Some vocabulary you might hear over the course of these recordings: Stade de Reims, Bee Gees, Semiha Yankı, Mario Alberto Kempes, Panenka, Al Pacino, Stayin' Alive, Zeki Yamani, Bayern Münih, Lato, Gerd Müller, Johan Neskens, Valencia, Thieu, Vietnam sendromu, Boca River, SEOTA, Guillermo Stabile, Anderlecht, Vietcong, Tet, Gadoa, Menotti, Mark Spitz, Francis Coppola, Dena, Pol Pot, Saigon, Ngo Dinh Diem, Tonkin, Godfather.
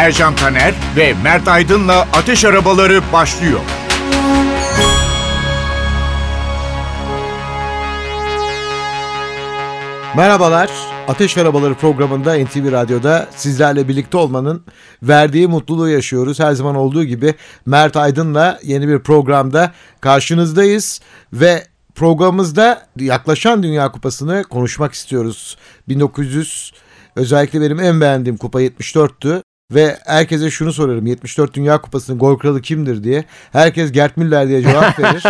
Ercan Taner ve Mert Aydın'la Ateş Arabaları başlıyor. Merhabalar, Ateş Arabaları programında NTV Radyo'da sizlerle birlikte olmanın verdiği mutluluğu yaşıyoruz. Her zaman olduğu gibi Mert Aydın'la yeni bir programda karşınızdayız ve programımızda yaklaşan Dünya Kupası'nı konuşmak istiyoruz. 1900, özellikle benim en beğendiğim kupa 74'tü. Ve herkese şunu sorarım, 74 Dünya Kupası'nın gol kralı kimdir diye. Herkes Gerd Müller diye cevap verir.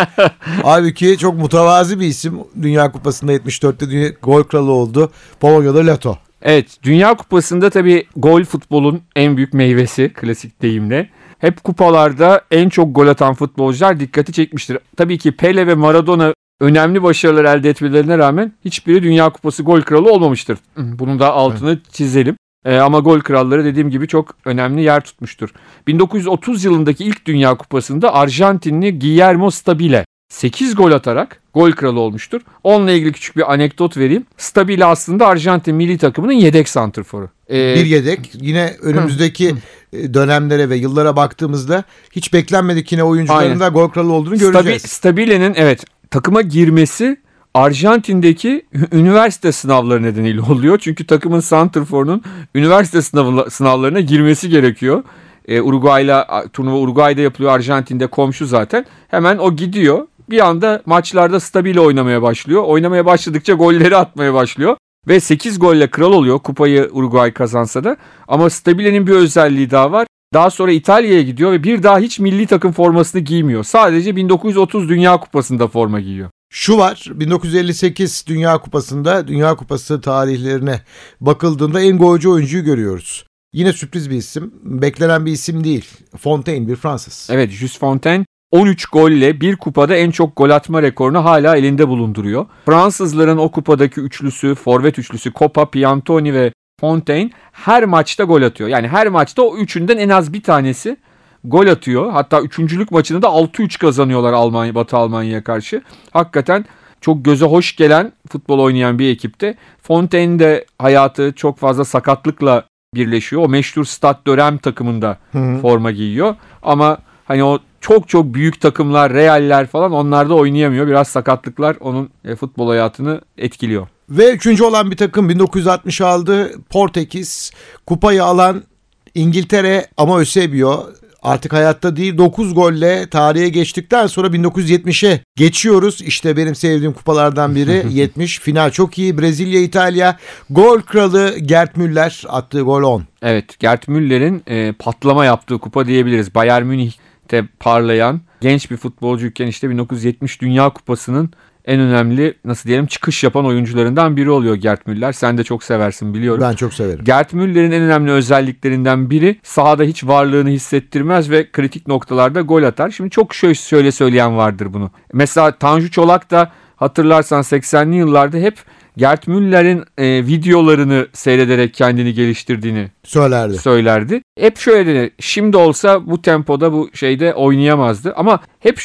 Halbuki çok mutavazi bir isim. Dünya Kupası'nda 74'te gol kralı oldu. Polonyalı Lato. Evet, Dünya Kupası'nda tabii gol futbolun en büyük meyvesi, klasik deyimle. Hep kupalarda en çok gol atan futbolcular dikkati çekmiştir. Tabii ki Pele ve Maradona önemli başarılar elde etmelerine rağmen hiçbiri Dünya Kupası gol kralı olmamıştır. Bunun da altını çizelim. Ama gol kralları dediğim gibi çok önemli yer tutmuştur. 1930 yılındaki ilk Dünya Kupası'nda Arjantinli Guillermo Stabile 8 gol atarak gol kralı olmuştur. Onunla ilgili küçük bir anekdot vereyim. Stabile aslında Arjantin milli takımının yedek santrforu. Bir yedek. Yine önümüzdeki dönemlere ve yıllara baktığımızda hiç beklenmedik yine oyuncuların da gol kralı olduğunu göreceğiz. Stabile'nin takıma girmesi Arjantin'deki üniversite sınavları nedeniyle oluyor. Çünkü takımın santrforunun üniversite sınavlarına girmesi gerekiyor. Uruguay'la turnuva Uruguay'da yapılıyor. Arjantin'de komşu zaten. Hemen o gidiyor. Bir anda maçlarda Stabile oynamaya başlıyor. Oynamaya başladıkça golleri atmaya başlıyor. Ve 8 golle kral oluyor. Kupayı Uruguay kazansa da. Ama Stabile'nin bir özelliği daha var. Daha sonra İtalya'ya gidiyor ve bir daha hiç milli takım formasını giymiyor. Sadece 1930 Dünya Kupası'nda forma giyiyor. Şu var, 1958 Dünya Kupası'nda, Dünya Kupası tarihlerine bakıldığında en golcü oyuncuyu görüyoruz. Yine sürpriz bir isim, beklenen bir isim değil. Fontaine, bir Fransız. Evet, Just Fontaine 13 golle bir kupada en çok gol atma rekorunu hala elinde bulunduruyor. Fransızların o kupadaki üçlüsü, forvet üçlüsü Coppa, Piantoni ve Fontaine her maçta gol atıyor. Yani her maçta o üçünden en az bir tanesi gol atıyor. Hatta üçüncülük maçını da 6-3 kazanıyorlar Almanya, Batı Almanya'ya karşı. Hakikaten çok göze hoş gelen futbol oynayan bir ekipte. Fontaine de hayatı çok fazla sakatlıkla birleşiyor. O meşhur Stade de Reims takımında forma giyiyor. Ama hani o çok büyük takımlar, Real'ler falan, onlarda oynayamıyor. Biraz sakatlıklar onun futbol hayatını etkiliyor. Ve üçüncü olan bir takım 1960 aldı. Portekiz kupayı alan İngiltere, ama Eusebio artık hayatta değil. 9 golle tarihe geçtikten sonra 1970'e geçiyoruz. İşte benim sevdiğim kupalardan biri 70. Final çok iyi. Brezilya, İtalya. Gol kralı Gerd Müller, attığı gol 10. Evet, Gerd Müller'in patlama yaptığı kupa diyebiliriz. Bayern Münih'te parlayan genç bir futbolcuyken işte 1970 Dünya Kupası'nın en önemli, nasıl diyelim, çıkış yapan oyuncularından biri oluyor Gerd Müller. Sen de çok seversin biliyorum. Ben çok severim. Gerd Müller'in en önemli özelliklerinden biri, sahada hiç varlığını hissettirmez ve kritik noktalarda gol atar. Şimdi çok şöyle söyleyen vardır bunu. Mesela Tanju Çolak da hatırlarsan 80'li yıllarda hep Gerd Müller'in videolarını seyrederek kendini geliştirdiğini söylerdi. Hep şöyle dedi. Şimdi olsa bu tempoda bu şeyde oynayamazdı. Ama hep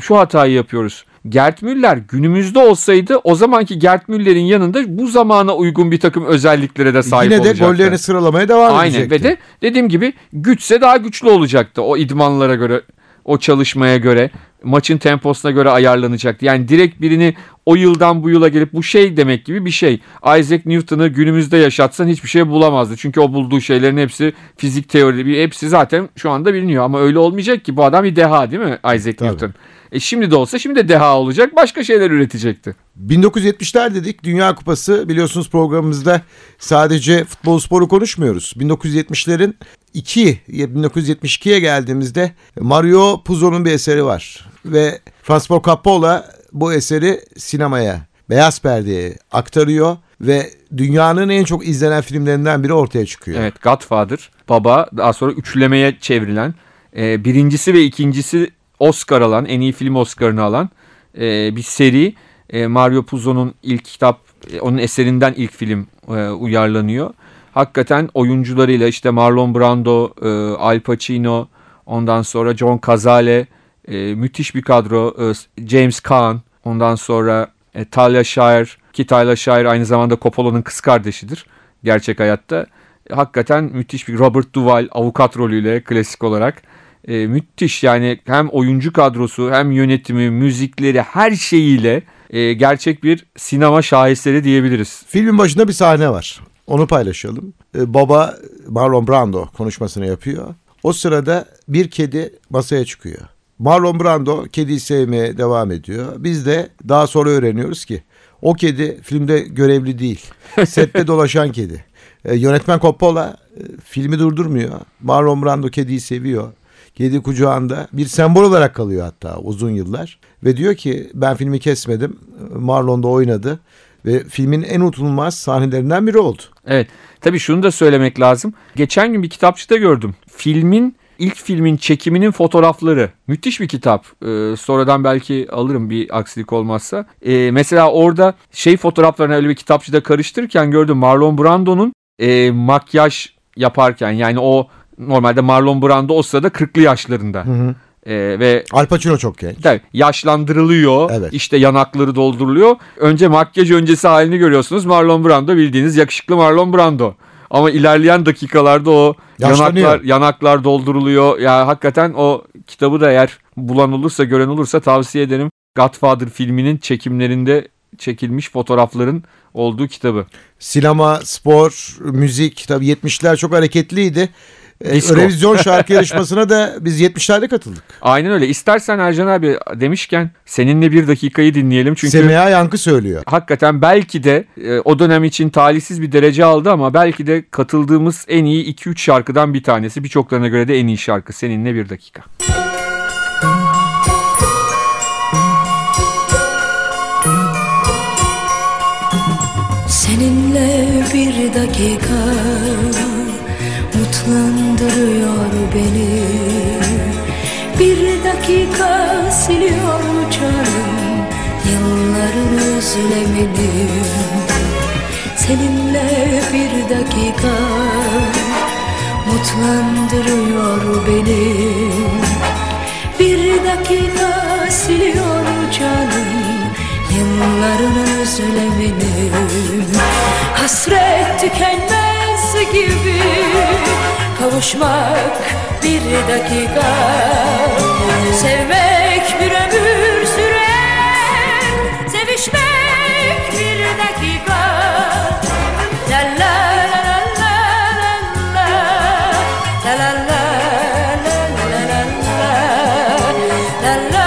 şu hatayı yapıyoruz. Gerd Müller günümüzde olsaydı o zamanki Gerd Müller'in yanında bu zamana uygun bir takım özelliklere de sahip olacaktı. Yine de gollerini sıralamaya devam edecekti. Aynen, ve de dediğim gibi güçse daha güçlü olacaktı. O idmanlara göre, o çalışmaya göre, maçın temposuna göre ayarlanacaktı. Yani direkt birini o yıldan bu yıla gelip bu şey demek gibi bir şey. Isaac Newton'ı günümüzde yaşatsan hiçbir şey bulamazdı. Çünkü o bulduğu şeylerin hepsi fizik teorisi, hepsi zaten şu anda biliniyor. Ama öyle olmayacak ki, bu adam bir deha değil mi Isaac Newton? Şimdi de olsa şimdi de deha olacak, başka şeyler üretecekti. 1970'ler dedik, Dünya Kupası, biliyorsunuz programımızda sadece futbol sporu konuşmuyoruz. 1972'ye geldiğimizde Mario Puzo'nun bir eseri var. Ve Francis Coppola bu eseri sinemaya, beyaz perdeye aktarıyor ve dünyanın en çok izlenen filmlerinden biri ortaya çıkıyor. Evet, Godfather, Baba, daha sonra üçlemeye çevrilen, birincisi ve ikincisi Oscar alan, en iyi film Oscar'ını alan bir seri. Mario Puzo'nun ilk kitap, onun eserinden ilk film uyarlanıyor. Hakikaten oyuncularıyla işte Marlon Brando, Al Pacino, ondan sonra John Cazale, müthiş bir kadro. James Caan, ondan sonra Talia Shire, ki Talia Shire aynı zamanda Coppola'nın kız kardeşidir gerçek hayatta. hakikaten müthiş bir Robert Duvall avukat rolüyle klasik olarak. Müthiş yani, hem oyuncu kadrosu hem yönetimi, müzikleri, her şeyiyle gerçek bir sinema şaheseri diyebiliriz. Filmin başında bir sahne var. Onu paylaşalım. Baba Marlon Brando konuşmasını yapıyor. O sırada bir kedi masaya çıkıyor. Marlon Brando kediyi sevmeye devam ediyor. Biz de daha sonra öğreniyoruz ki o kedi filmde görevli değil. Sette dolaşan kedi. Yönetmen Coppola filmi durdurmuyor. Marlon Brando kediyi seviyor. Kedi kucağında bir sembol olarak kalıyor hatta uzun yıllar. Ve diyor ki ben filmi kesmedim. Marlon da oynadı. Ve filmin en unutulmaz sahnelerinden biri oldu. Evet. Tabii şunu da söylemek lazım. Geçen gün bir kitapçıda gördüm. İlk filmin çekiminin fotoğrafları. Müthiş bir kitap. Sonradan belki alırım bir aksilik olmazsa. Mesela orada fotoğraflarını öyle bir kitapçıda karıştırırken gördüm. Marlon Brando'nun makyaj yaparken, yani o normalde Marlon Brando o sırada 40'lı yaşlarında. Hı hı. Ve Al Pacino çok genç. Tabii, yaşlandırılıyor. Evet. İşte yanakları dolduruluyor. Önce makyaj öncesi halini görüyorsunuz. Marlon Brando bildiğiniz yakışıklı Marlon Brando. Ama ilerleyen dakikalarda o yanaklar dolduruluyor. Yani hakikaten o kitabı da eğer bulan olursa, gören olursa tavsiye ederim. Godfather filminin çekimlerinde çekilmiş fotoğrafların olduğu kitabı. Sinema, spor, müzik, tabii 70'ler çok hareketliydi. Revizyon şarkı yarışmasına da biz 70'lerde katıldık. Aynen öyle. İstersen Ercan abi demişken seninle bir dakikayı dinleyelim. Çünkü Semiha Yankı söylüyor. Hakikaten belki de o dönem için talihsiz bir derece aldı ama belki de katıldığımız en iyi 2-3 şarkıdan bir tanesi. Birçoklarına göre de en iyi şarkı. Seninle bir dakika. Seninle bir dakika utlandırıyor beni, bir dakika siliyor uçarım yılların özlemini. Seninle bir dakika mutlandırıyor beni, bir dakika siliyor uçarım yılların özlemini. Hasret tükenmez gibi kavuşmak bir dakika, sevmek bir ömür sürer, sevişmek bir dakika. La la la la la la la la la la la la la.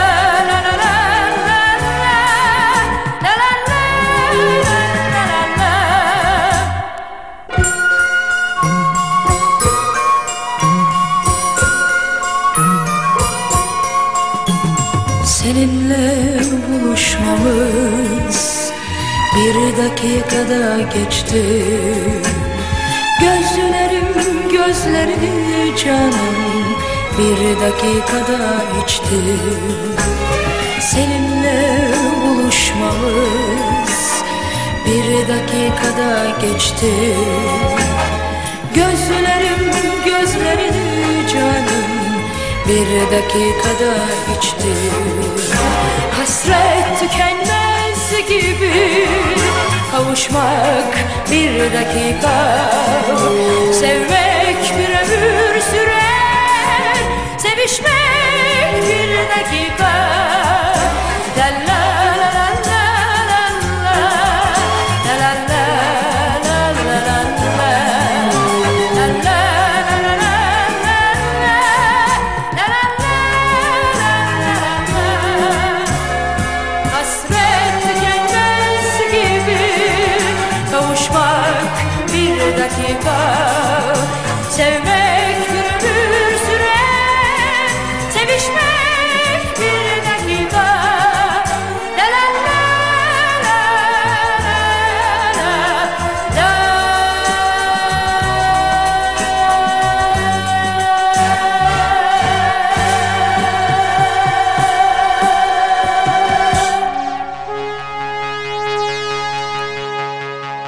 Bir dakikada geçti, gözlerim gözlerini canım bir dakikada içti. Seninle buluşmamız bir dakikada geçti, gözlerim gözlerini canım bir dakikada içti. Hasret tükenmez gibi kavuşmak bir dakika, sevmek bir ömür sürer, sevişmek bir dakika. La la la la la la la la la la la la la la la la.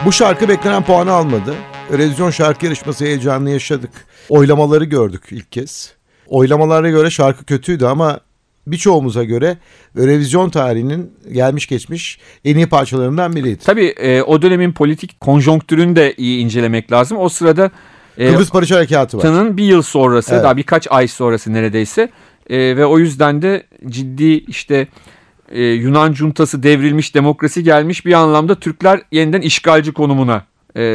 Bu şarkı beklenen puanı almadı. Eurovision şarkı yarışması heyecanını yaşadık. Oylamaları gördük ilk kez. Oylamalara göre şarkı kötüydü ama birçoğumuza göre Eurovision tarihinin gelmiş geçmiş en iyi parçalarından biriydi. Tabii o dönemin politik konjonktürünü de iyi incelemek lazım. O sırada Kıbrıs Barış Harekatı var. Tanın bir yıl sonrası, evet, daha birkaç ay sonrası neredeyse. Ve o yüzden de ciddi işte Yunan cuntası devrilmiş, demokrasi gelmiş, bir anlamda Türkler yeniden işgalci konumuna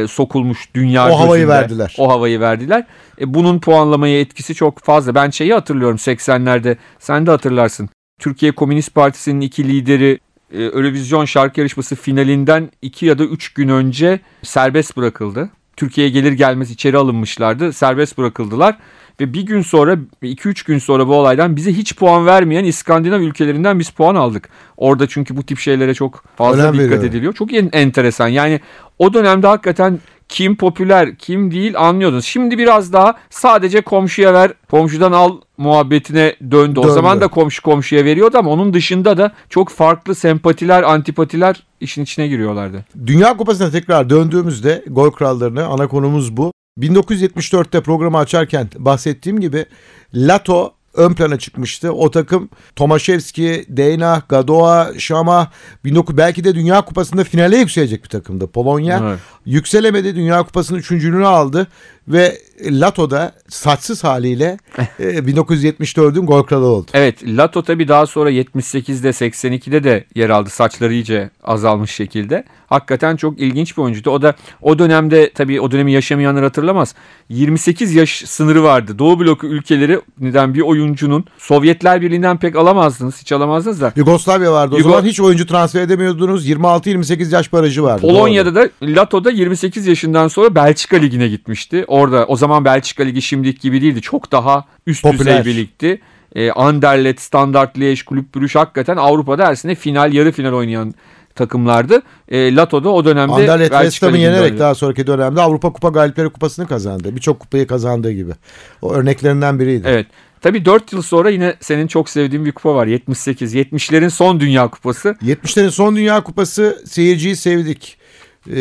sokulmuş dünya gözünde. O havayı verdiler. Bunun puanlamaya etkisi çok fazla. Ben şeyi hatırlıyorum 80'lerde, sen de hatırlarsın. Türkiye Komünist Partisi'nin iki lideri Eurovision şarkı yarışması finalinden 2 ya da 3 gün önce serbest bırakıldı. Türkiye'ye gelir gelmez içeri alınmışlardı. Serbest bırakıldılar ve bir gün sonra, 2-3 gün sonra bu olaydan bize hiç puan vermeyen İskandinav ülkelerinden biz puan aldık. Orada çünkü bu tip şeylere çok fazla önem dikkat ediliyor. Çok enteresan. Yani o dönemde hakikaten kim popüler, kim değil anlıyordunuz. Şimdi biraz daha sadece komşuya ver, komşudan al muhabbetine döndü. O zaman da komşu komşuya veriyordu ama onun dışında da çok farklı sempatiler, antipatiler işin içine giriyorlardı. Dünya Kupası'na tekrar döndüğümüzde gol krallarına, ana konumuz bu. 1974'te programı açarken bahsettiğim gibi Lato ön plana çıkmıştı. O takım Tomaszewski, Dena, Gadoa, Şama, belki de Dünya Kupası'nda finale yükselecek bir takımdı Polonya. Evet. Yükselemedi. Dünya Kupası'nın üçüncülüğünü aldı ve Lato'da saçsız haliyle 1974'ün gol kralı oldu. Evet, Lato tabii daha sonra 78'de 82'de de yer aldı. Saçları iyice azalmış şekilde. Hakikaten çok ilginç bir oyuncuydu. O da o dönemde tabii, o dönemi yaşamayanlar hatırlamaz. 28 yaş sınırı vardı. Doğu bloku ülkeleri neden bir oyuncunun, Sovyetler Birliği'nden pek alamazdınız. Hiç alamazdınız da. Yugoslavya vardı. O zaman hiç oyuncu transfer edemiyordunuz. 26-28 yaş barajı vardı. Polonya'da da Lato'da 28 yaşından sonra Belçika Ligi'ne gitmişti. Orada o zaman Belçika Ligi şimdiki gibi değildi. Çok daha üst düzey bir ligdi. Anderlecht, Standard Liège, Kulüp Brüş hakikaten Avrupa'da dersine final, yarı final oynayan takımlardı. Lato'da o dönemde Anderlecht West Ham'ı yenerek oynadı. Daha sonraki dönemde Avrupa Kupa Galipleri Kupası'nı kazandı. Birçok kupayı kazandığı gibi. O örneklerinden biriydi. Evet. Tabii 4 yıl sonra yine senin çok sevdiğin bir kupa var. 78. 70'lerin son Dünya Kupası. 70'lerin son Dünya Kupası, seyirciyi sevdik.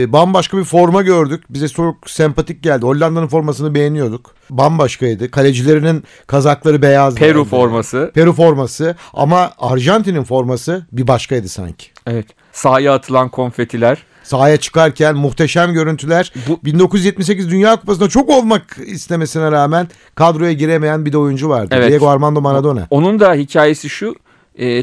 Bambaşka bir forma gördük. Bize çok sempatik geldi. Hollanda'nın formasını beğeniyorduk. Bambaşkaydı. Kalecilerinin kazakları beyazdı. Peru forması. Ama Arjantin'in forması bir başkaydı sanki. Evet. Sahaya atılan konfetiler. Sahaya çıkarken muhteşem görüntüler. 1978 Dünya Kupası'nda çok olmak istemesine rağmen kadroya giremeyen bir de oyuncu vardı. Evet. Diego Armando Maradona. Onun da hikayesi şu.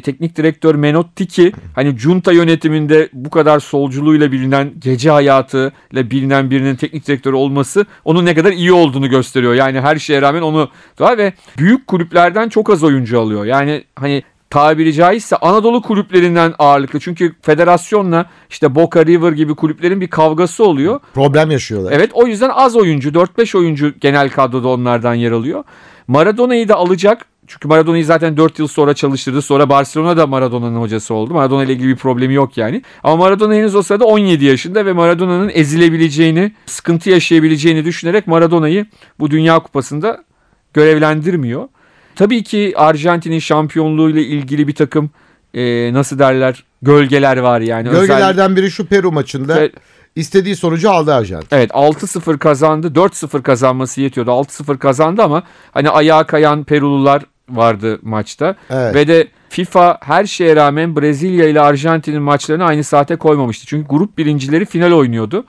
Teknik direktör Menotti ki hani junta yönetiminde bu kadar solculuğuyla bilinen, gece hayatıyla bilinen birinin teknik direktörü olması onun ne kadar iyi olduğunu gösteriyor. Yani her şeye rağmen onu daha ve büyük kulüplerden çok az oyuncu alıyor. Yani hani tabiri caizse Anadolu kulüplerinden ağırlıklı. Çünkü federasyonla işte Boca River gibi kulüplerin bir kavgası oluyor. Problem yaşıyorlar. Evet, o yüzden az oyuncu, 4-5 oyuncu genel kadroda onlardan yer alıyor. Maradona'yı da alacak. Çünkü Maradona'yı zaten 4 yıl sonra çalıştırdı. Sonra Barcelona'da Maradona'nın hocası oldu. Maradona ile ilgili bir problemi yok yani. Ama Maradona henüz o sırada 17 yaşında ve Maradona'nın ezilebileceğini, sıkıntı yaşayabileceğini düşünerek Maradona'yı bu Dünya Kupası'nda görevlendirmiyor. Tabii ki Arjantin'in şampiyonluğu ile ilgili bir takım nasıl derler, gölgeler var yani. Gölgelerden biri şu Peru maçında. İstediği sonucu aldı Arjantin. Evet, 6-0 kazandı. 4-0 kazanması yetiyordu. 6-0 kazandı ama hani ayağa kayan Perulular vardı maçta. Evet. Ve de FIFA her şeye rağmen Brezilya ile Arjantin'in maçlarını aynı saate koymamıştı. Çünkü grup birincileri final oynuyordu.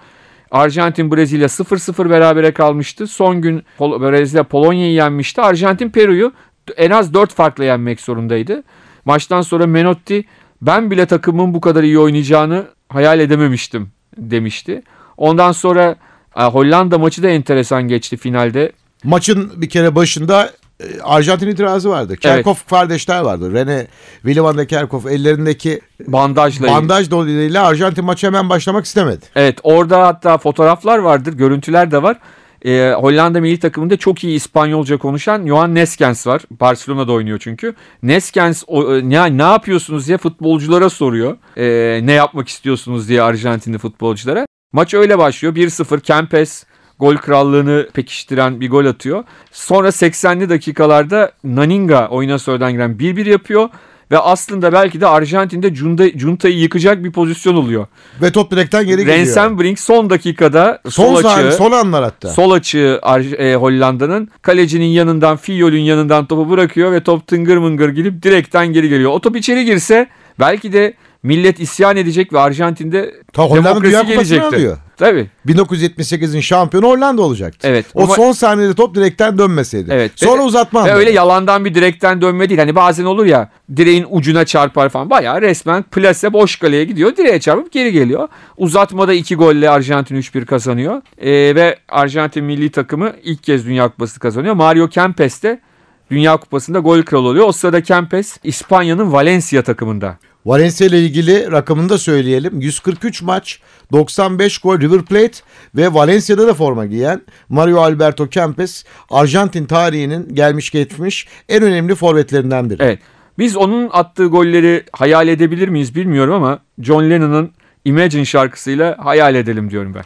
Arjantin Brezilya 0-0 berabere kalmıştı. Son gün Brezilya Polonya'yı yenmişti. Arjantin Peru'yu en az 4 farkla yenmek zorundaydı. Maçtan sonra Menotti, ben bile takımın bu kadar iyi oynayacağını hayal edememiştim demişti. Ondan sonra Hollanda maçı da enteresan geçti finalde. Maçın bir kere başında Arjantin itirazı vardı. Kerkhoff, evet, kardeşler vardı. Willem van der Kerkhoff ellerindeki bandaj dolayısıyla Arjantin maçı hemen başlamak istemedi. Evet, orada hatta fotoğraflar vardır, görüntüler de var. Hollanda milli takımında çok iyi İspanyolca konuşan Johan Neskens var. Barcelona'da oynuyor çünkü. Neskens ne yapıyorsunuz diye futbolculara soruyor. Ne yapmak istiyorsunuz diye Arjantinli futbolculara. Maç öyle başlıyor. 1-0 Kempes gol krallığını pekiştiren bir gol atıyor. Sonra 80'li dakikalarda Naninga oyuna sonradan giren 1-1 yapıyor. Ve aslında belki de Arjantin'de cuntayı yıkacak bir pozisyon oluyor. Ve top direkten geri gidiyor. Rensenbrink son dakikada sol açığı Hollanda'nın kalecinin yanından, Fiyol'ün yanından topu bırakıyor ve top tıngır mıngır gelip direkten geri geliyor. O top içeri girse belki de millet isyan edecek ve Arjantin'de demokrasi gelecekti. Tabii. 1978'in şampiyonu Hollanda olacaktı. Evet. O son saniyede top direkten dönmeseydi. Evet. Sonra uzatma. Ve öyle yalandan bir direkten dönme değil. Hani bazen olur ya, direğin ucuna çarpar falan. Bayağı resmen plase, boş kaleye gidiyor. Direğe çarpıp geri geliyor. Uzatmada 2 golle Arjantin 3-1 kazanıyor. Ve Arjantin milli takımı ilk kez Dünya Kupası kazanıyor. Mario Kempes de Dünya Kupası'nda gol kralı oluyor. O sırada Kempes İspanya'nın Valencia takımında. Valencia ile ilgili rakamını da söyleyelim. 143 maç, 95 gol. River Plate ve Valencia'da da forma giyen Mario Alberto Kempes, Arjantin tarihinin gelmiş geçmiş en önemli forvetlerinden biri. Evet. Biz onun attığı golleri hayal edebilir miyiz bilmiyorum ama John Lennon'ın Imagine şarkısıyla hayal edelim diyorum ben.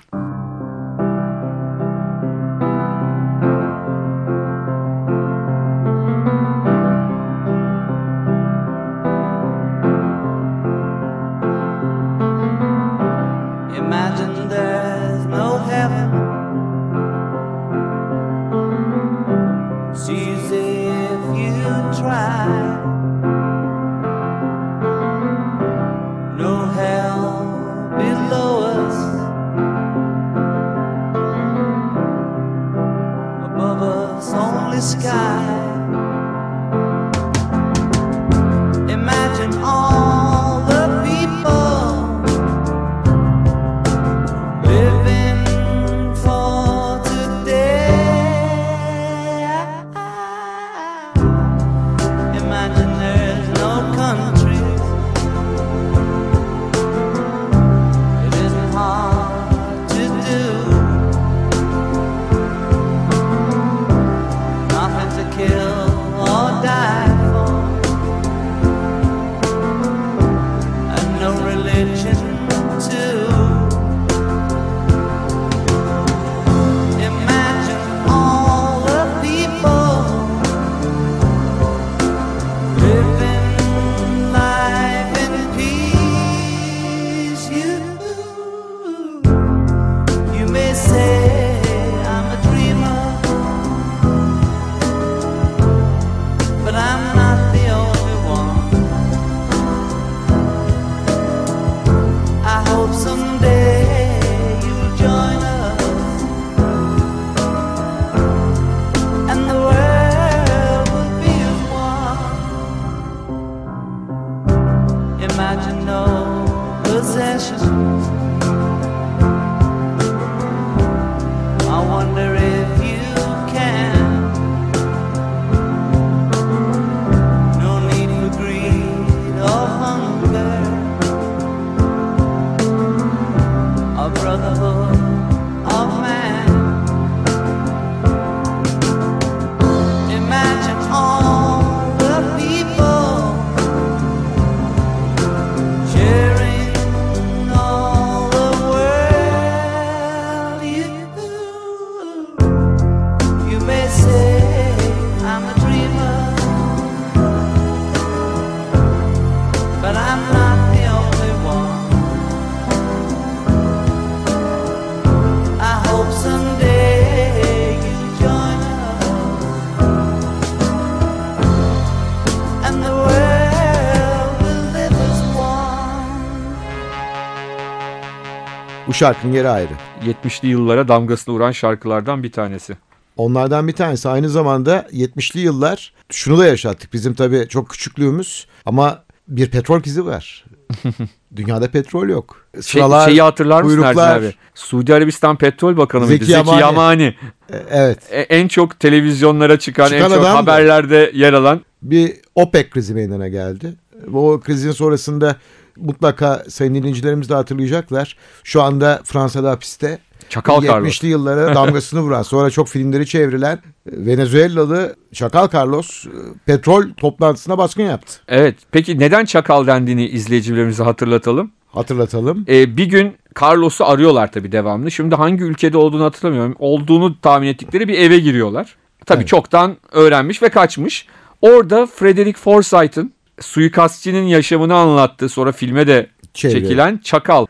Bu şarkının yeri ayrı. 70'li yıllara damgasını vuran şarkılardan bir tanesi. Onlardan bir tanesi. Aynı zamanda 70'li yıllar şunu da yaşattık. Bizim tabii çok küçüklüğümüz ama bir petrol krizi var. Dünyada petrol yok. Sıralar, şeyi hatırlar mısın Ercan abi? Suudi Arabistan Petrol Bakanı mıydı? Zeki Yamani. Evet. En çok televizyonlara çıkan en çok haberlerde yer alan. Bir OPEC krizi meydana geldi. O krizin sonrasında mutlaka sayın dinleyicilerimiz de hatırlayacaklar. Şu anda Fransa'da hapiste. Çakal 70'li yıllara damgasını vuran, sonra çok filmleri çevrilen Venezuelalı Çakal Carlos petrol toplantısına baskın yaptı. Evet. Peki neden Çakal dendiğini izleyicilerimize hatırlatalım. Hatırlatalım. Bir gün Carlos'u arıyorlar tabii devamlı. Şimdi hangi ülkede olduğunu hatırlamıyorum. Olduğunu tahmin ettikleri bir eve giriyorlar. Tabii evet. Çoktan öğrenmiş ve kaçmış. Orada Frederick Forsyth'ın suikastçinin yaşamını anlattı. Sonra filme de çekilen Çakal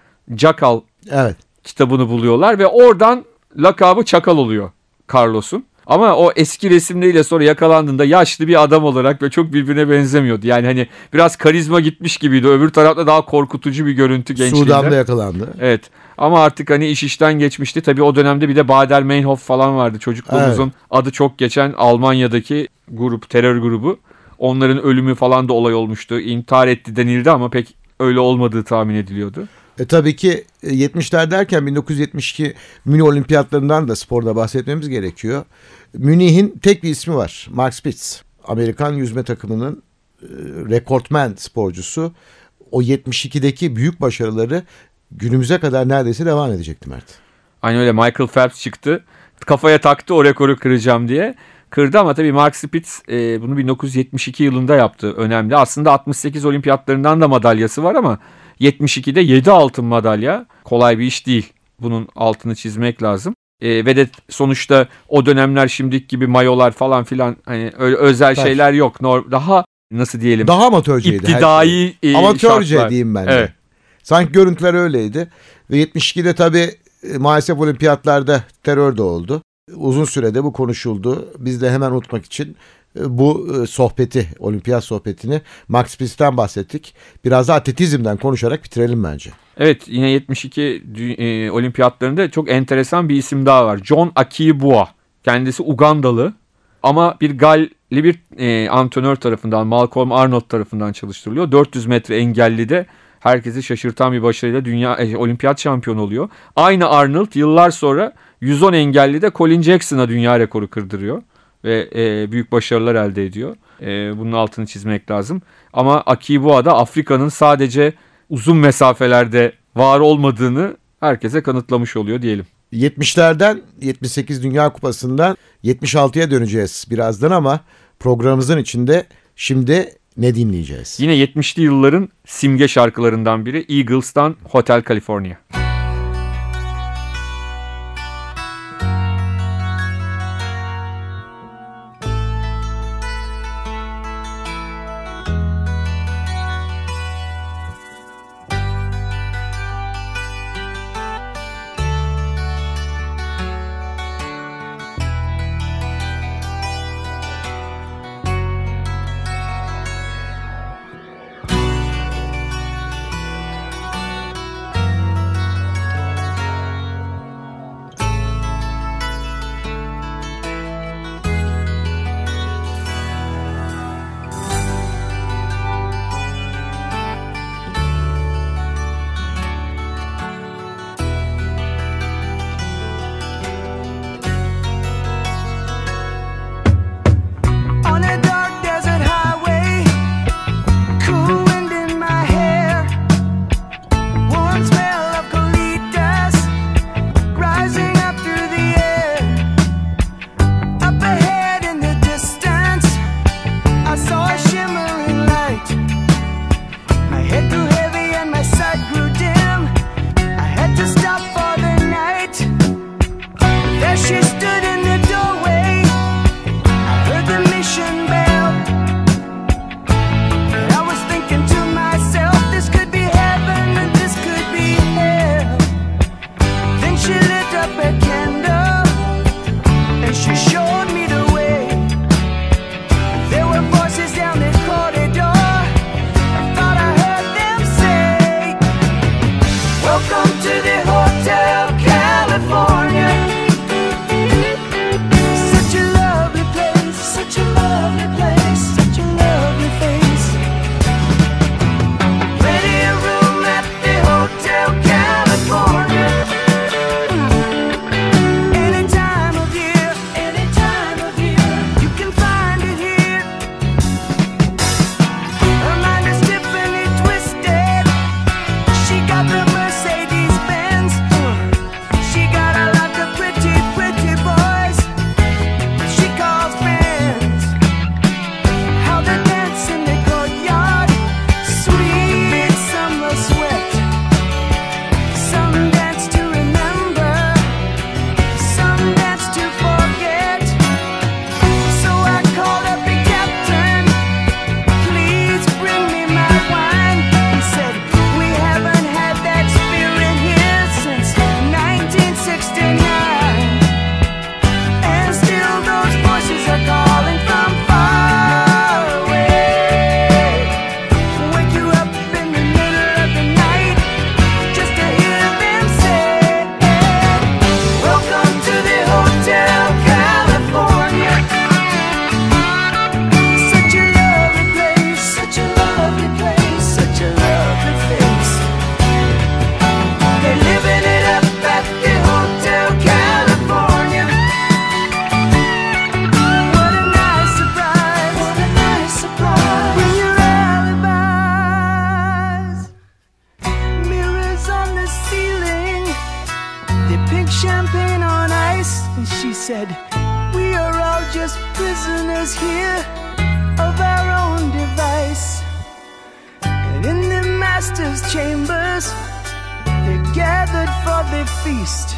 evet. Kitabını buluyorlar ve oradan lakabı Çakal oluyor Carlos'un. Ama o eski resimleriyle sonra yakalandığında yaşlı bir adam olarak ve çok birbirine benzemiyordu. Yani hani biraz karizma gitmiş gibiydi. Öbür tarafta daha korkutucu bir görüntü gençliğinde. Sudan'da yakalandı. Evet. Ama artık hani iş işten geçmişti. Tabii o dönemde bir de Bader Meinhof falan vardı. Çocukluğumuzun evet. Adı çok geçen Almanya'daki grup, terör grubu. Onların ölümü falan da olay olmuştu. İntihar etti denildi ama pek öyle olmadığı tahmin ediliyordu. Tabii ki 70'ler derken 1972 Münih Olimpiyatlarından da sporda bahsetmemiz gerekiyor. Münih'in tek bir ismi var. Mark Spitz. Amerikan yüzme takımının rekortmen sporcusu. O 72'deki büyük başarıları günümüze kadar neredeyse devam edecekti Mert. Aynı öyle Michael Phelps çıktı. Kafaya taktı o rekoru kıracağım diye. Kırdı ama tabii Mark Spitz bunu 1972 yılında yaptı. Önemli. Aslında 68 olimpiyatlarından da madalyası var ama 72'de 7 altın madalya. Kolay bir iş değil. Bunun altını çizmek lazım. Ve de sonuçta o dönemler şimdiki gibi mayolar falan filan hani öyle özel tabii. Şeyler yok. Daha nasıl diyelim? Daha amatörceydi. İptidai amatörce şartlar. Diyeyim ben. Evet. Sanki görüntüler öyleydi. Ve 72'de tabii maalesef olimpiyatlarda terör de oldu. Uzun sürede bu konuşuldu. Biz de hemen unutmak için bu sohbeti, olimpiyat sohbetini Max Spitz'ten bahsettik. Biraz da atletizmden konuşarak bitirelim bence. Evet, yine 72 olimpiyatlarında çok enteresan bir isim daha var. John Akibua. Kendisi Ugandalı ama bir Galli bir antrenör tarafından, Malcolm Arnold tarafından çalıştırılıyor. 400 metre engelli de herkesi şaşırtan bir başarıyla dünya olimpiyat şampiyonu oluyor. Aynı Arnold yıllar sonra 110 engelli de Colin Jackson'a dünya rekoru kırdırıyor. Ve büyük başarılar elde ediyor. Bunun altını çizmek lazım. Ama Akibua'da Afrika'nın sadece uzun mesafelerde var olmadığını herkese kanıtlamış oluyor diyelim. 70'lerden 78 Dünya Kupası'ndan 76'ya döneceğiz birazdan ama programımızın içinde şimdi ne dinleyeceğiz? Yine 70'li yılların simge şarkılarından biri Eagles'tan Hotel California. just prisoners here of our own device. And in the master's chambers, they're gathered for the feast.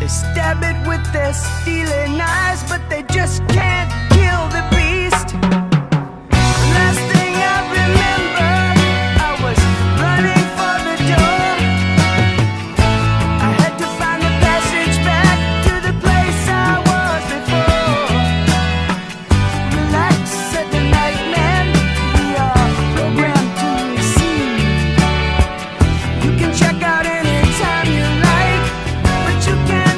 They stab it with their steely knives, but they just can't kill the beast. The last thing I remember, I was running for the door. I had to find a passage back to the place I was before. Relax, said the nightman, we are programmed to receive. You can check out anytime you like, but you can't.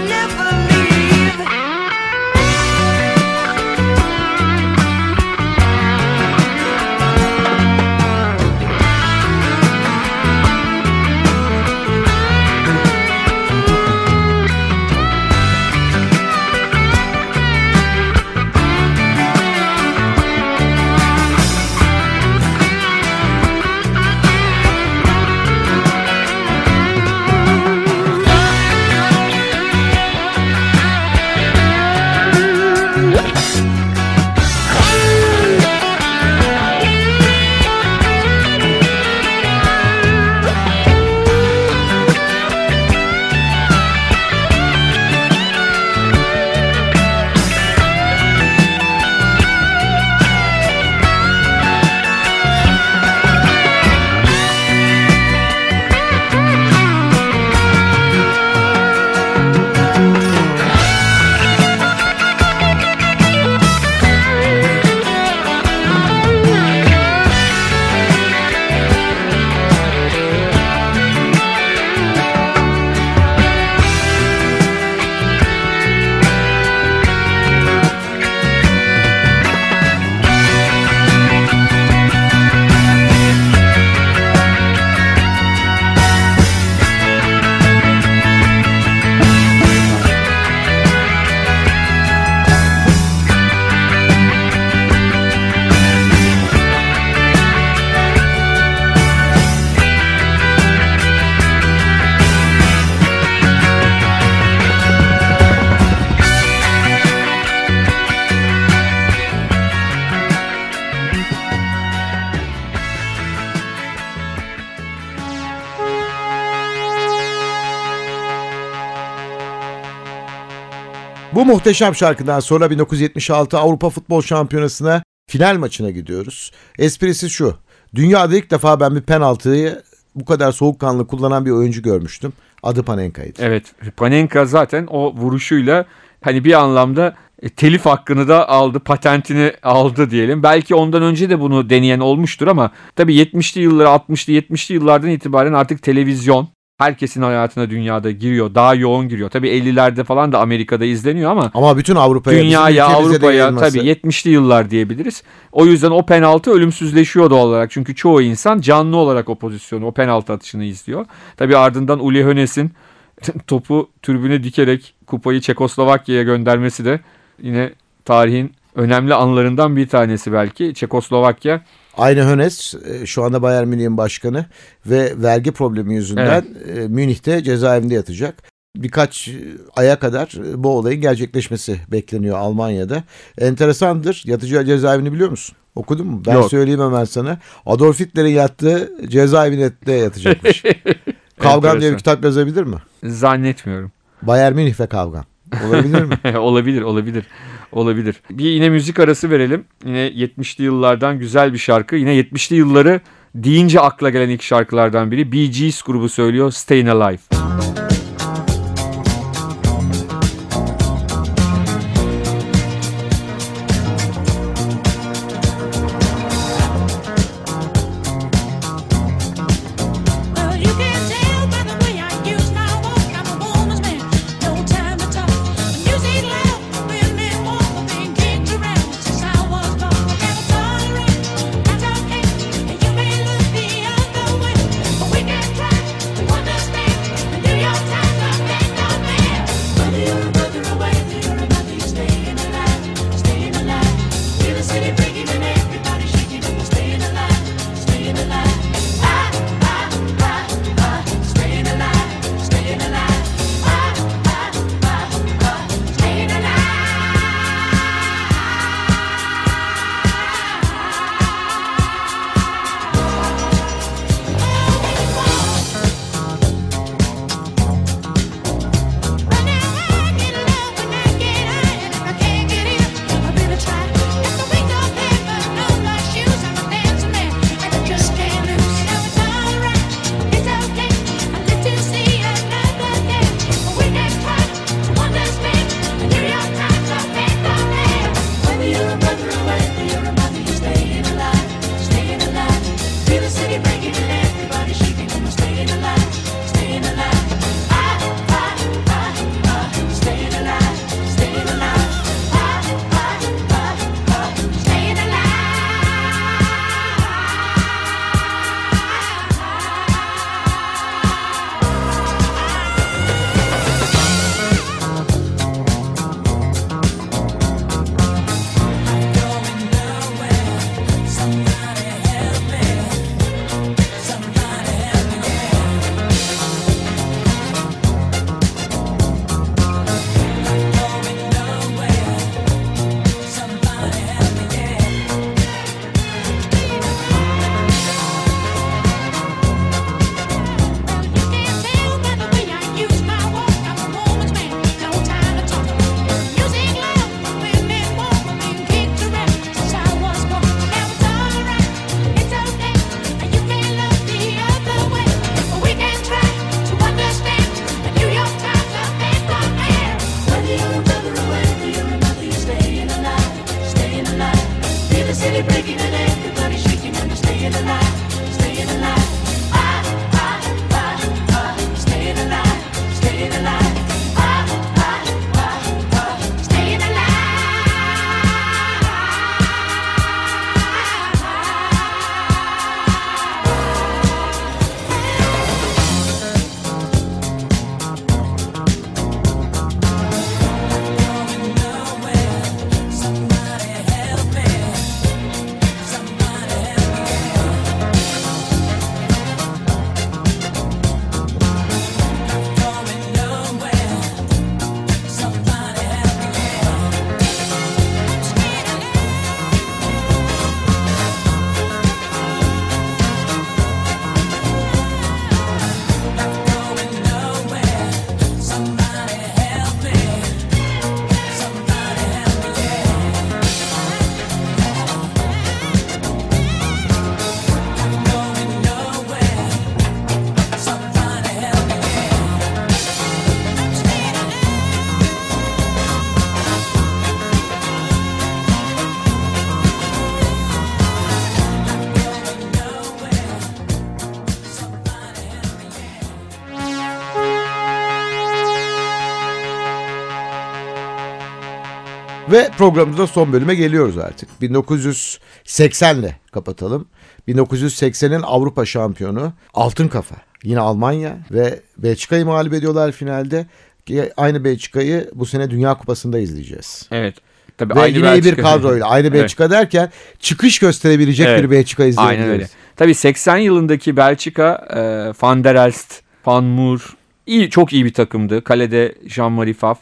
Bu muhteşem şarkıdan sonra 1976 Avrupa Futbol Şampiyonası'na final maçına gidiyoruz. Esprisi şu: dünyada ilk defa ben bir penaltıyı bu kadar soğukkanlı kullanan bir oyuncu görmüştüm. Adı Panenka'ydı. Evet, Panenka zaten o vuruşuyla hani bir anlamda telif hakkını da aldı, patentini aldı diyelim. Belki ondan önce de bunu deneyen olmuştur ama tabii 70'li yıllara, 60'lı 70'li yıllardan itibaren artık televizyon herkesin hayatına dünyada giriyor. Daha yoğun giriyor. Tabii 50'lerde falan da Amerika'da izleniyor ama bütün Avrupa'ya, dünyaya, Avrupa'ya tabii 70'li yıllar diyebiliriz. O yüzden o penaltı ölümsüzleşiyor doğal olarak. Çünkü çoğu insan canlı olarak o pozisyonu, o penaltı atışını izliyor. Tabii ardından Uli Hoeneß'in topu tribüne dikerek kupayı Çekoslovakya'ya göndermesi de yine tarihin önemli anlarından bir tanesi belki. Çekoslovakya. Aynı Hoeneß şu anda Bayern Münih'in başkanı ve vergi problemi yüzünden evet, Münih'te cezaevinde yatacak. Birkaç aya kadar bu olayın gerçekleşmesi bekleniyor Almanya'da. Enteresandır. Yatacağı cezaevini biliyor musun? Okudun mu? Ben yok, söyleyeyim hemen sana. Adolf Hitler'in yattığı cezaevinde yatacakmış. Kavgan diye bir kitap yazabilir mi? Zannetmiyorum. Bayern Münih ve Kavgan. Olabilir mi? Olabilir. Bir yine müzik arası verelim. Yine 70'li yıllardan güzel bir şarkı. Yine 70'li yılları deyince akla gelen ilk şarkılardan biri. Bee Gees grubu söylüyor Stayin' Alive. Ve programımızda son bölüme geliyoruz artık. 1980'le kapatalım. 1980'in Avrupa şampiyonu Altın Kafa. Yine Almanya ve Belçika'yı mağlup ediyorlar finalde. Aynı Belçika'yı bu sene Dünya Kupası'nda izleyeceğiz. Evet. Tabii ve aynı yine iyi bir kadroyla. Aynı Belçika evet. derken çıkış gösterebilecek evet. bir Belçika izleyeceğiz. Aynen öyle. Tabii 80 yılındaki Belçika, Van der Elst, Van Moer, iyi, çok iyi bir takımdı. Kalede Jean-Marie Pfaff.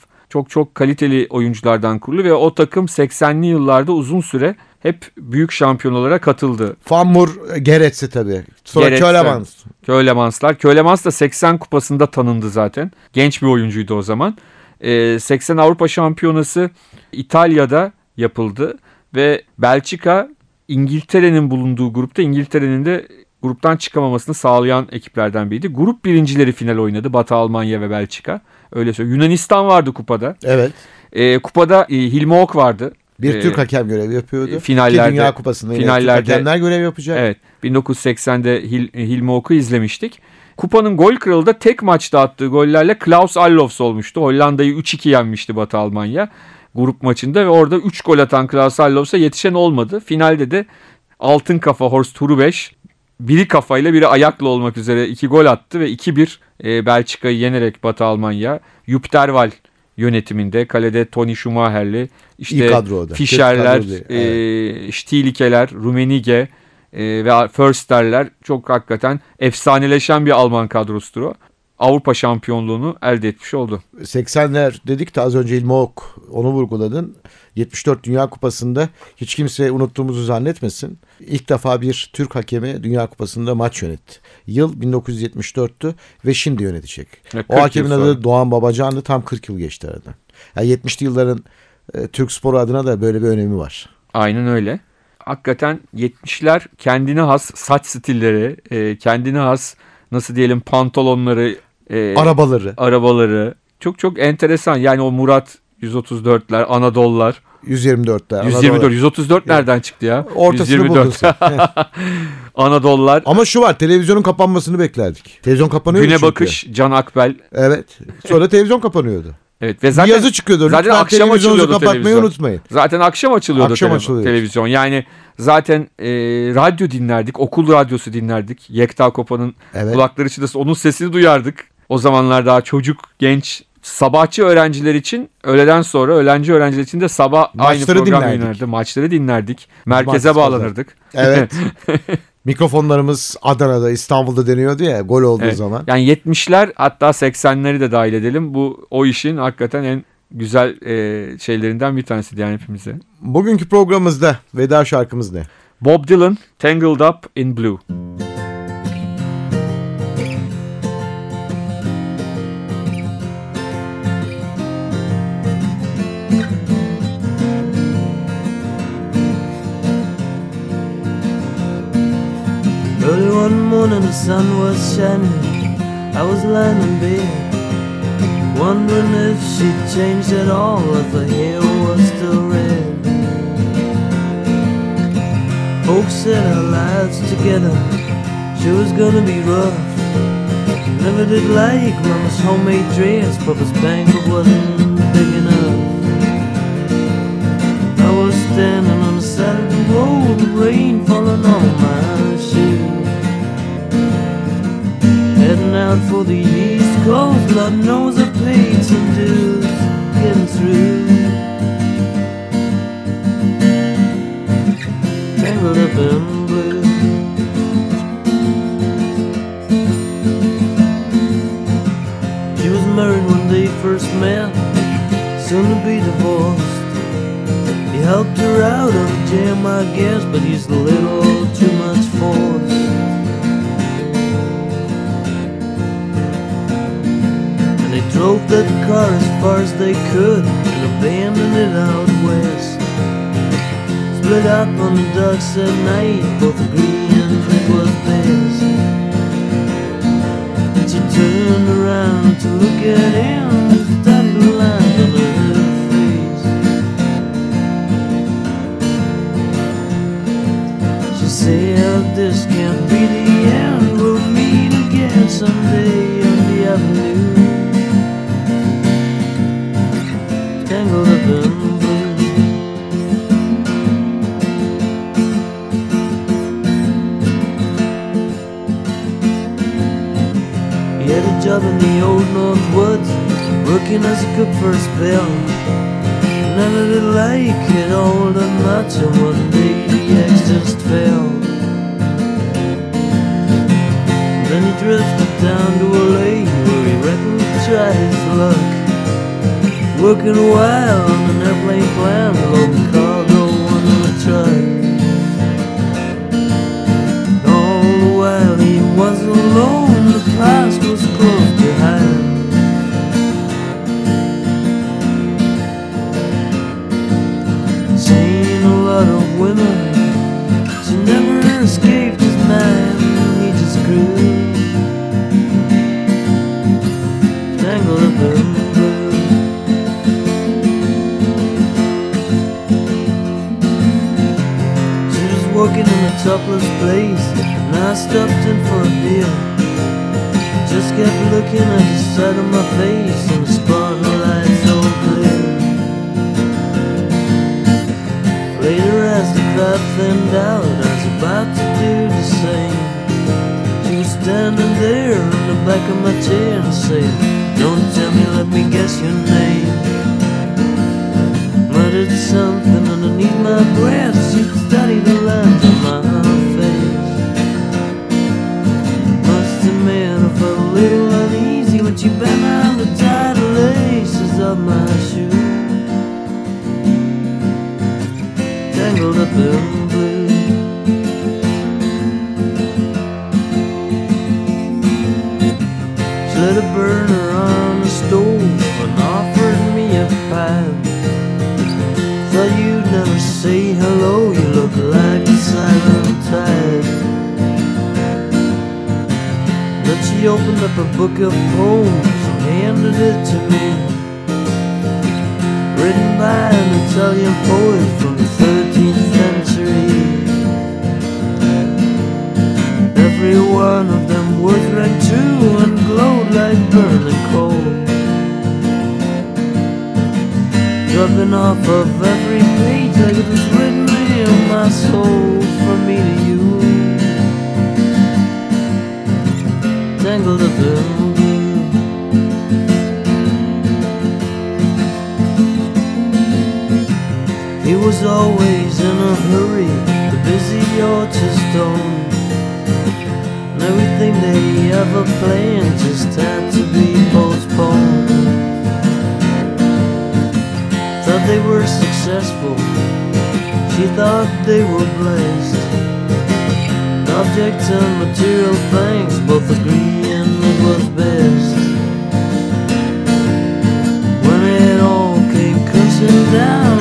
Çok kaliteli oyunculardan kurulu ve o takım 80'li yıllarda uzun süre hep büyük şampiyonalara katıldı. Van Moer, Gerets'i tabii. Sonra Gerets'ten, Kölemans. Kölemans da 80 kupasında tanındı zaten. Genç bir oyuncuydu o zaman. 80 Avrupa Şampiyonası İtalya'da yapıldı ve Belçika İngiltere'nin bulunduğu grupta, İngiltere'nin de gruptan çıkamamasını sağlayan ekiplerden biriydi. Grup birincileri final oynadı. Batı Almanya ve Belçika. Öyle söyleyeyim. Yunanistan vardı kupada. Evet. Kupada Hilmi Ok vardı. Bir Türk hakem görevi yapıyordu. Finallerde. İki Dünya Kupası'nda finallerde, Türk hakemler görev yapacak. Evet. 1980'de Hilmi Ok'u izlemiştik. Kupanın gol kralı da tek maçta attığı gollerle Klaus Allofs olmuştu. Hollanda'yı 3-2 yenmişti Batı Almanya grup maçında ve orada 3 gol atan Klaus Allofs'a yetişen olmadı. Finalde de Altın Kafa Horst Hrubesch biri kafayla biri ayakla olmak üzere 2 gol attı ve 2-1 Belçika'yı yenerek Batı Almanya, Joop ter Waal yönetiminde, kalede Tony Schumacher'li, işte Fischer'ler, evet. Stielike'ler, Rummenigge ve Förster'ler, çok hakikaten efsaneleşen bir Alman kadrosudur o. Avrupa şampiyonluğunu elde etmiş oldu. 80'ler dedik de az önce İlmi Ok, onu vurguladın. 74 Dünya Kupası'nda hiç kimse unuttuğumuzu zannetmesin. İlk defa bir Türk hakemi Dünya Kupası'nda maç yönetti. Yıl 1974'tü ve şimdi yönetecek. O hakemin adı Doğan Babacan'dı, tam 40 yıl geçti aradan. Yani 70'li yılların Türk sporu adına da böyle bir önemi var. Aynen öyle. Hakikaten 70'ler kendine has saç stilleri, kendine has nasıl diyelim pantolonları, arabaları çok enteresan. Yani o Murat 134'ler, Anadolu'lar. 124'ler. 124, 134 nereden çıktı ya? Ortasını buldunuz. Anadolu'lar. Ama şu var, televizyonun kapanmasını beklerdik. Televizyon kapanıyordu Güne çünkü. Bakış, Can Akbel. Evet. Sonra televizyon kapanıyordu. Evet ve zaten yazı çıkıyordu. Zaten akşam açılıyordu kapatmayı televizyon. Unutmayın. Zaten akşam açılıyordu televizyon. Yani zaten radyo dinlerdik. Okul radyosu dinlerdik. Yekta Kopa'nın evet. kulakları çınlasın. Onun sesini duyardık. O zamanlar daha çocuk, genç, sabahçı öğrenciler için öğleden sonra, öğlenci öğrenciler için de sabah maçları aynı program yayınlardı. Maçları dinlerdik. Merkeze bağlanırdık. Evet. Mikrofonlarımız Adana'da, İstanbul'da deniyordu ya gol olduğu evet. zaman. Yani 70'ler hatta 80'leri de dahil edelim. Bu o işin hakikaten en güzel şeylerinden bir tanesi yani hepimize. Bugünkü programımızda veda şarkımız ne? Bob Dylan, Tangled Up in Blue. Early one morning the sun was shining, I was lying in bed, wondering if she'd changed at all, if her hair was still red. Folks said our lives together, sure was gonna be rough. Never did like mama's homemade dress, papa's bangle wasn't big enough. I was standing on the side of the road, the rain falling on my shoes. Heading out for the East Coast, Lord knows I paid some dues getting through. Tangled up in blue. She was married when they first met, soon to be divorced. He helped her out of the jam, I guess, but used a little too much force. Drove that car as far as they could and abandoned it out west. Split up on the docks at night, both agreeing it was best. And she turned around to look at him, the dotted lines on her face. She said, "This can't be the end. We'll meet again someday on the avenue." Tangled up in blue. northwards, working as a cook for a spell. Never did like it all that much, and one day the axe just fell. Then he drifted down to LA, where he reckoned to try his luck, working a while on an airplane plan with all the cargo under a truck. All the while he was alone, the past was close behind. Seen a lot of women, she never escaped his mind. He just grew tangled up in the blue. She was working in a topless place, and I stopped in for a beer. Just kept looking at the side of my face and the spotlight so clear. Later as the crowd thinned out, I was about to do the same. She was standing there on the back of my chair and said, don't tell me, let me guess your name. Muttered something underneath my breath, she'd study the lines on my face. Must admit I felt a little uneasy when she bent down to tie the laces of my shoes. Tangled up in blue. She lit a burner on the stove and offered me a pipe. Thought you'd never say hello, you look like a silent type. Then she opened up a book of poems and handed it to me, written by an Italian poet from the 13th century. Every one of them words rang true and glowed like burning coal, dropping off of every page like it was written in my soul from me to you. Tangled up in blue. He was always in a hurry, the busy orchard's stone, and everything that he ever planned just had to be postponed. Thought they were successful, she thought they were blessed. Objects and material things both agreeing it was best. When it all came crashing down,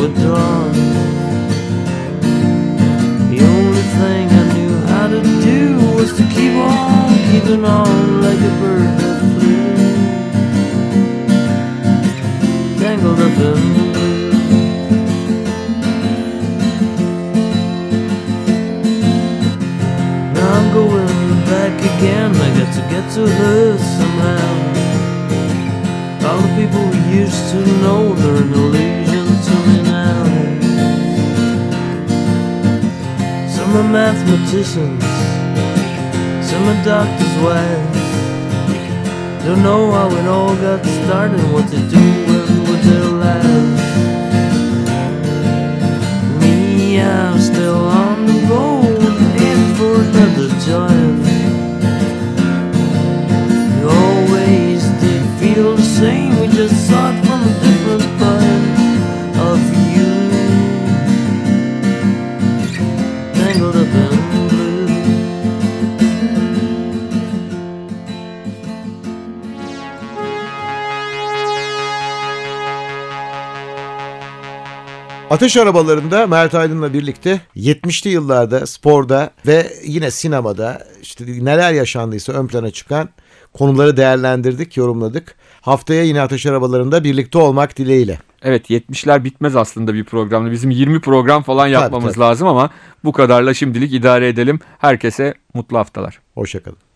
withdrawn. The only thing I knew how to do was to keep on keeping on like a bird that flew. Tangled up in blue. Now I'm going back again, I got to get to her somehow. All the people we used to know, they're an illusion to me. Some are mathematicians, some are doctors' wives. Don't know how it all got started, what to do with their lives. Me, I'm still on the road, in for another drive. We always did feel the same, we just saw it from a different point of view. Ateş Arabaları'nda Mert Aydın'la birlikte 70'li yıllarda sporda ve yine sinemada işte neler yaşandıysa ön plana çıkan konuları değerlendirdik, yorumladık. Haftaya yine Ateş Arabaları'nda birlikte olmak dileğiyle. Evet, 70'ler bitmez aslında bir programda. Bizim 20 program falan yapmamız lazım ama bu kadarla şimdilik idare edelim. Herkese mutlu haftalar. Hoşçakalın.